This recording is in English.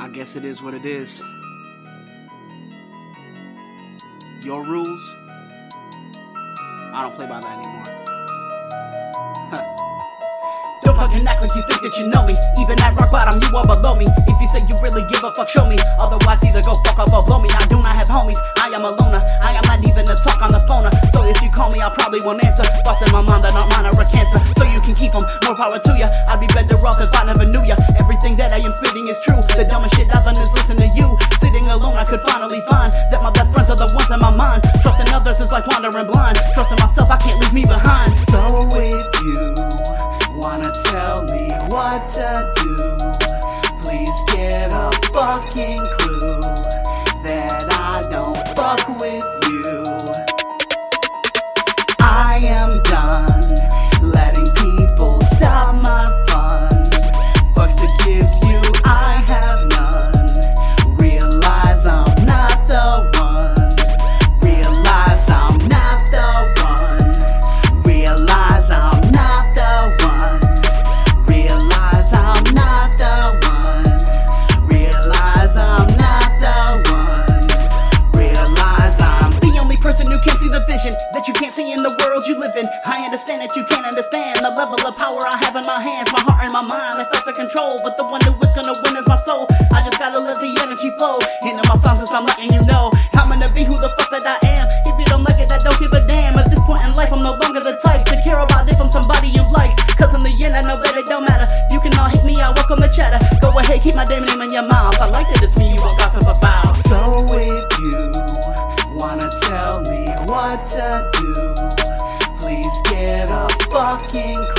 I guess it is what it is. Your rules, I don't play by that anymore. Don't fucking act like you think that you know me. Even at rock bottom, you are below me. If you say you really give a fuck, show me. Otherwise, either go fuck up or blow me. I do not have homies, I am a loner. I am not even a talk on the phone. So if you call me, I probably won't answer. Thoughts in my mind that aren't mine are a cancer. So you can keep them, more power to ya. I'd be better off if I never knew ya. Everything that I am spitting is true. The dumbest shit I've done is listen to you. Sitting alone, I could finally find that my best friends are the ones in my mind. Trusting others is like wandering blind. Trusting myself, I can't leave me behind. So if you wanna tell me what to do, please get a fucking clue that I don't fuck with you. I am done letting people stop my fun. Fucks to give you, I have none. Realize I'm not the one. Realize I'm not the one. Realize I'm not the one. That you can't see in the world you live in. I understand that you can't understand the level of power I have in my hands, my heart and my mind. It's out of control, but the one who is gonna win is my soul. I just gotta let the energy flow into my songs, since I'm letting you know I'm gonna be who the fuck that I am. If you don't like it, I don't give a damn. At this point in life, I'm no longer the type to care about it from somebody you like, cause in the end I know that it don't matter. You can all hate me, I welcome the chatter. Go ahead, keep my damn name in your mouth. I like that it's me you all gossip about. So if you wanna tell me what to do, please get a fucking clue.